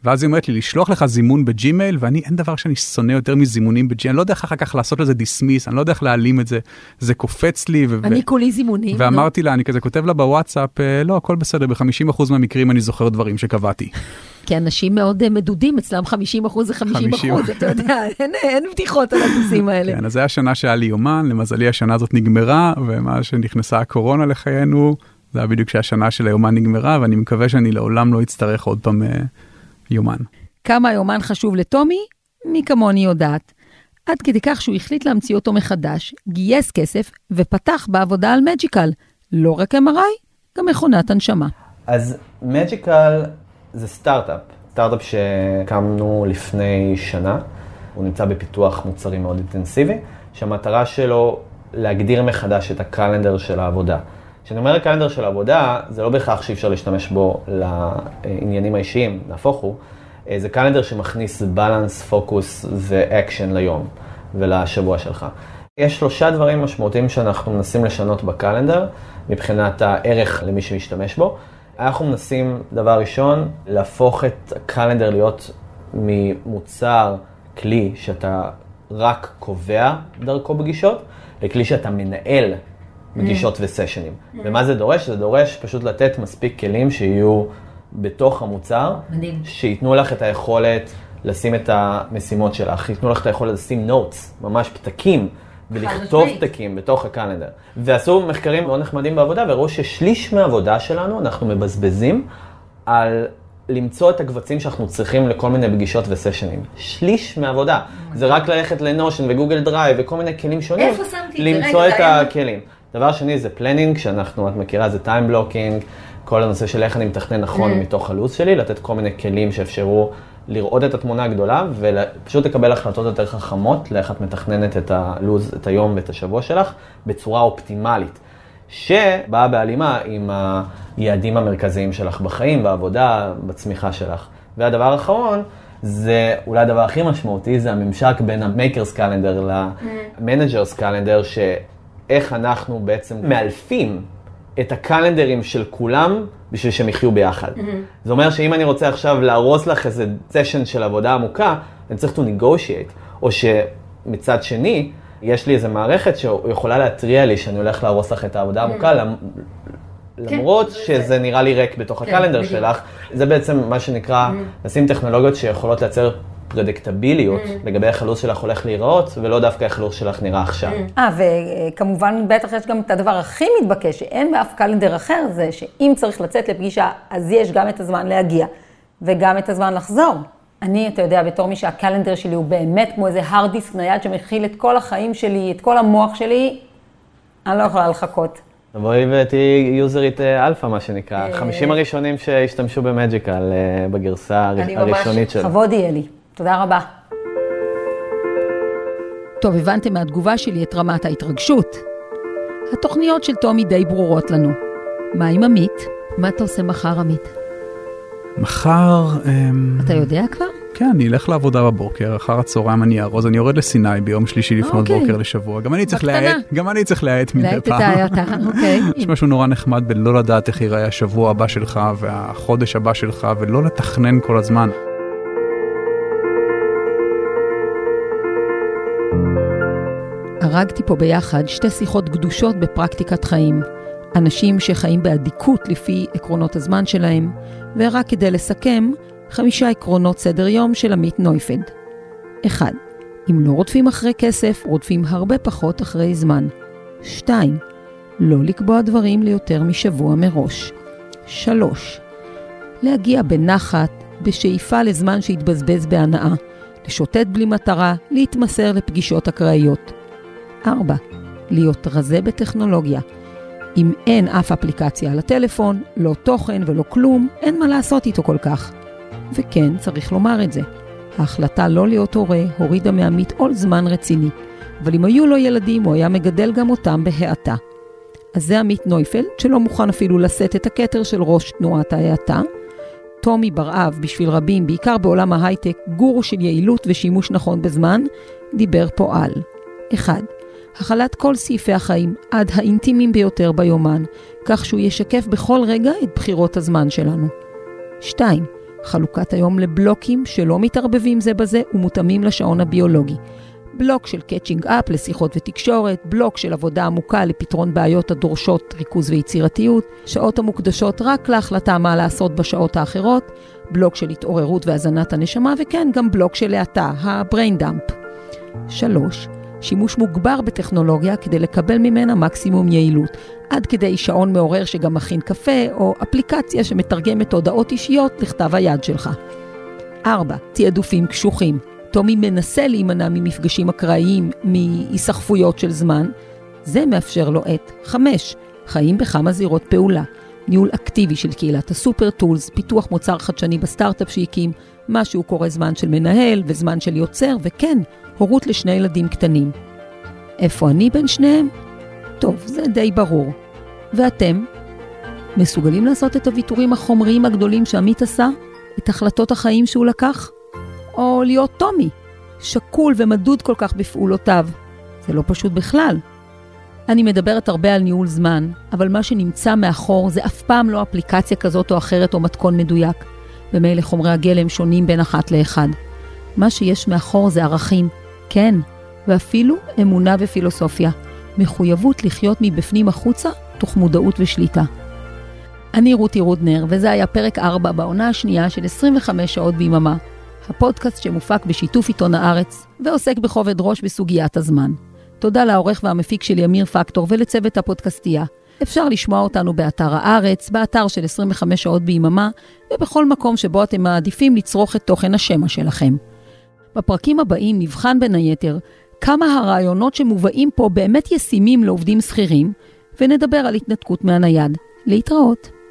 ואז היא אומרת לי, לשלוח לך זימון בג'ימייל, ואני, אין דבר שאני שונא יותר מזימונים בג'ימייל, אני לא יודע אחר כך לעשות לזה דיסמיס, אני לא יודע איך להעלים את זה, זה קופץ לי. ו- אני ו- כולי זימונים. ואמרתי נו. לה, אני כזה כותב לה בוואטסאפ, לא, הכל בסדר, ב-חמישים אחוז מהמקרים אני זוכר דברים שקבעתי. כי אנשים מאוד מדודים, אצלם חמישים אחוז זה חמישים אחוז, אתה יודע, אין, אין בטיחות על הדוסים האלה. כן, אז זה השנה שהיה לי יומן, למזלי השנה הזאת נגמרה, ומה שנכנסה הקורונה לחיינו, זה היה בדיוק שהשנה של היומן נגמרה, ואני מקווה שאני לעולם לא אצטרך עוד פעם יומן. כמה היומן חשוב לתומי? מי כמוני יודעת. עד כדי כך שהוא החליט להמציא אותו מחדש, גייס כסף ופתח בעבודה על Magical. לא רק אם אר איי, גם מכונת הנשמה. אז Magical זה סטארט-אפ. סטארט-אפ שקמנו לפני שנה. הוא נמצא בפיתוח מוצרי מאוד אינטנסיבי, שהמטרה שלו להגדיר מחדש את הקלנדר של העבודה. כשאני אומר הקלנדר של העבודה, זה לא בהכרח שאי אפשר להשתמש בו לעניינים האישיים, נהפוך הוא. זה קלנדר שמכניס בלנס, פוקוס ואקשן ליום ולשבוע שלך. יש שלושה דברים משמעותיים שאנחנו מנסים לשנות בקלנדר, מבחינת הערך למי שמשתמש בו. אנחנו מנסים, דבר ראשון, להפוך את הקלנדר להיות ממוצר כלי שאתה רק קובע דרכו בגישות, לכלי שאתה מנהל בגישות וסשנים. ומה זה דורש? זה דורש פשוט לתת מספיק כלים שיהיו בתוך המוצר, שיתנו לך את היכולת לשים את המשימות שלך, ייתנו לך את היכולת לשים נוטס, ממש פתקים, ולכתוב פתקים בתוך הקלנדר. ועשו מחקרים מאוד נחמדים בעבודה, וראו ששליש מהעבודה שלנו אנחנו מבזבזים על למצוא את הקבצים שאנחנו צריכים לכל מיני פגישות וסשנים. שליש מהעבודה. זה רק ללכת לנושן וגוגל דרייב וכל מיני כלים שונים. איפה שמתי? למצוא את הכלים. דבר שני זה פלנינג, שאנחנו, את מכירה, זה טיים בלוקינג, כל הנושא של איך אני מתכנן נכון מתוך הלו"ז שלי, לתת כל מיני כלים שאפשרו לראות את התמונה הגדולה, ופשוט לקבל החלטות יותר חכמות, לאיך את מתכננת את הלו"ז, את היום ואת השבוע שלך, בצורה אופטימלית, שבאה בהלימה עם היעדים המרכזיים שלך בחיים, בעבודה, בצמיחה שלך. והדבר האחרון, זה אולי הדבר הכי משמעותי, זה הממשק בין המייקרס קלנדר למנג'רס קלנדר, ש... איך אנחנו בעצם מאלפים את הקלנדרים של כולם בשביל שהם יחיו ביחד. זה אומר שאם אני רוצה עכשיו להרוס לך איזה סשן של עבודה עמוקה, אני צריך to negotiate. או שמצד שני, יש לי איזו מערכת שיכולה להתריע לי שאני הולך להרוס לך את העבודה עמוקה, למרות שזה נראה לי ריק בתוך הקלנדר שלך. זה בעצם מה שנקרא, לשים טכנולוגיות שיכולות לייצר פרדקטביליות לגבי איך הלו"ז שלך הולך להיראות, ולא דווקא איך הלו"ז שלך נראה עכשיו. אה, וכמובן בטח יש גם את הדבר הכי מתבקש, שאין באף קלנדר אחר, זה שאם צריך לצאת לפגישה, אז יש גם את הזמן להגיע, וגם את הזמן לחזור. אני, אתה יודע, בתור מי שהקלנדר שלי הוא באמת כמו איזה hard disk נייד שמכיל את כל החיים שלי, את כל המוח שלי, אני לא יכולה לחכות. בואי ותהי יוזרית אלפא, מה שנקרא, חמישים הראשונים שהשתמשו במג'יקל בגרסה הראשונית שלו. כבוד יהיה לי. תודה רבה. טוב, הבנתם מהתגובה שלי את רמת ההתרגשות. התוכניות של תומי די ברורות לנו. מה עם עמית? מה אתה עושה מחר, עמית? מחר... אתה יודע כבר? כן, אני אלך לעבודה בבוקר, אחר הצהריים אני ארוז, אני יורד לסיני ביום שלישי לפנות בוקר לשבוע. גם אני צריך להיעט, גם אני צריך להיעט מדי פעם. להיעט את ההעתה, אוקיי. יש משהו נורא נחמד בלא לדעת איך ייראה השבוע הבא שלך והחודש הבא שלך, ולא לתכנן כל הזמן. הרגתי פה ביחד שתי שיחות קדושות בפרקטיקת חיים. אנשים שחיים באדיקות לפי עקרונות הזמן שלהם, ורק כדי לסכם, חמישה עקרונות סדר יום של עמית נויפלד. אחד. אם לא רודפים אחרי כסף, רודפים הרבה פחות אחרי זמן. שתיים. לא לקבוע דברים ליותר משבוע מראש. שלוש. להגיע בנחת, בשאיפה לזמן שהתבזבז בהנאה, לשוטט בלי מטרה, להתמסר לפגישות אקראיות. ארבע. להיות רזה בטכנולוגיה. אם אין אף אפליקציה על הטלפון, לא תוכן ולא כלום, אין מה לעשות איתו כל כך. וכן, צריך לומר את זה. ההחלטה לא להיות הורה הורידה מעמית עול זמן רציני, אבל אם היו לו ילדים, הוא היה מגדל גם אותם בהעתה. אז זה עמית נויפלד, שלא מוכן אפילו לשאת את הכתר של ראש תנועת ההעתה. תומי ברעב, בשביל רבים, בעיקר בעולם ההייטק, גורו של יעילות ושימוש נכון בזמן, דיבר פה על. אחד. החלת כל סעיפי החיים עד האינטימיים ביותר ביומן, כך שהוא ישקף בכל רגע את בחירות הזמן שלנו. שתיים. חלוקת היום לבלוקים שלא מתערבבים זה בזה ומותאמים לשעון הביולוגי. בלוק של קאצ'ינג אפ לשיחות ותקשורת, בלוק של עבודה עמוקה לפתרון בעיות הדורשות ריכוז ויצירתיות, שעות המוקדשות רק להחלטה מה לעשות בשעות האחרות, בלוק של התעוררות והזנת הנשמה, וכן גם בלוק של האטה, הבריין דאמפ. שלוש. שימוש מוגבר בטכנולוגיה כדי לקבל ממנה מקסימום יעילות, עד כדי שעון מעורר שגם מכין קפה, או אפליקציה שמתרגמת הודעות אישיות לכתב היד שלך. ארבע. תיעדופים קשוחים. תומי מנסה להימנע ממפגשים אקראיים, מהיסחפויות של זמן. זה מאפשר לו את חמש. חיים בכמה זירות פעולה. ניהול אקטיבי של קהילת הסופר טולס, פיתוח מוצר חדשני בסטארט-אפ שהקים, מה שהוא קורא זמן של מנהל וזמן של יוצר, וכן, הורות לשני ילדים קטנים. איפה אני בין שניהם? טוב, זה די ברור. ואתם? מסוגלים לעשות את הוויתורים החומריים הגדולים שעמית עשה? את החלטות החיים שהוא לקח? או להיות תומי, שקול ומדוד כל כך בפעולותיו? זה לא פשוט בכלל. אני מדברת הרבה על ניהול זמן, אבל מה שנמצא מאחור זה אף פעם לא אפליקציה כזאת או אחרת או מתכון מדויק. במילא חומרי הגלם שונים בין אחת לאחד. מה שיש מאחור זה ערכים, כן, ואפילו אמונה ופילוסופיה, מחויבות לחיות מבפנים החוצה, תוך מודעות ושליטה. אני רותי רודנר, וזה היה פרק ארבע בעונה השנייה של עשרים וחמש שעות ביממה, הפודקאסט שמופק בשיתוף עיתון הארץ, ועוסק בכובד ראש בסוגיית הזמן. תודה לעורך והמפיק שלי אמיר פקטור ולצוות הפודקאסטייה. אפשר לשמוע אותנו באתר הארץ, באתר של עשרים וחמש שעות ביממה, ובכל מקום שבו אתם מעדיפים לצרוך את תוכן השמע שלכם. בפרקים הבאים נבחן בין היתר כמה הרעיונות שמובאים פה באמת ישימים לעובדים שכירים, ונדבר על התנתקות מהנייד. להתראות.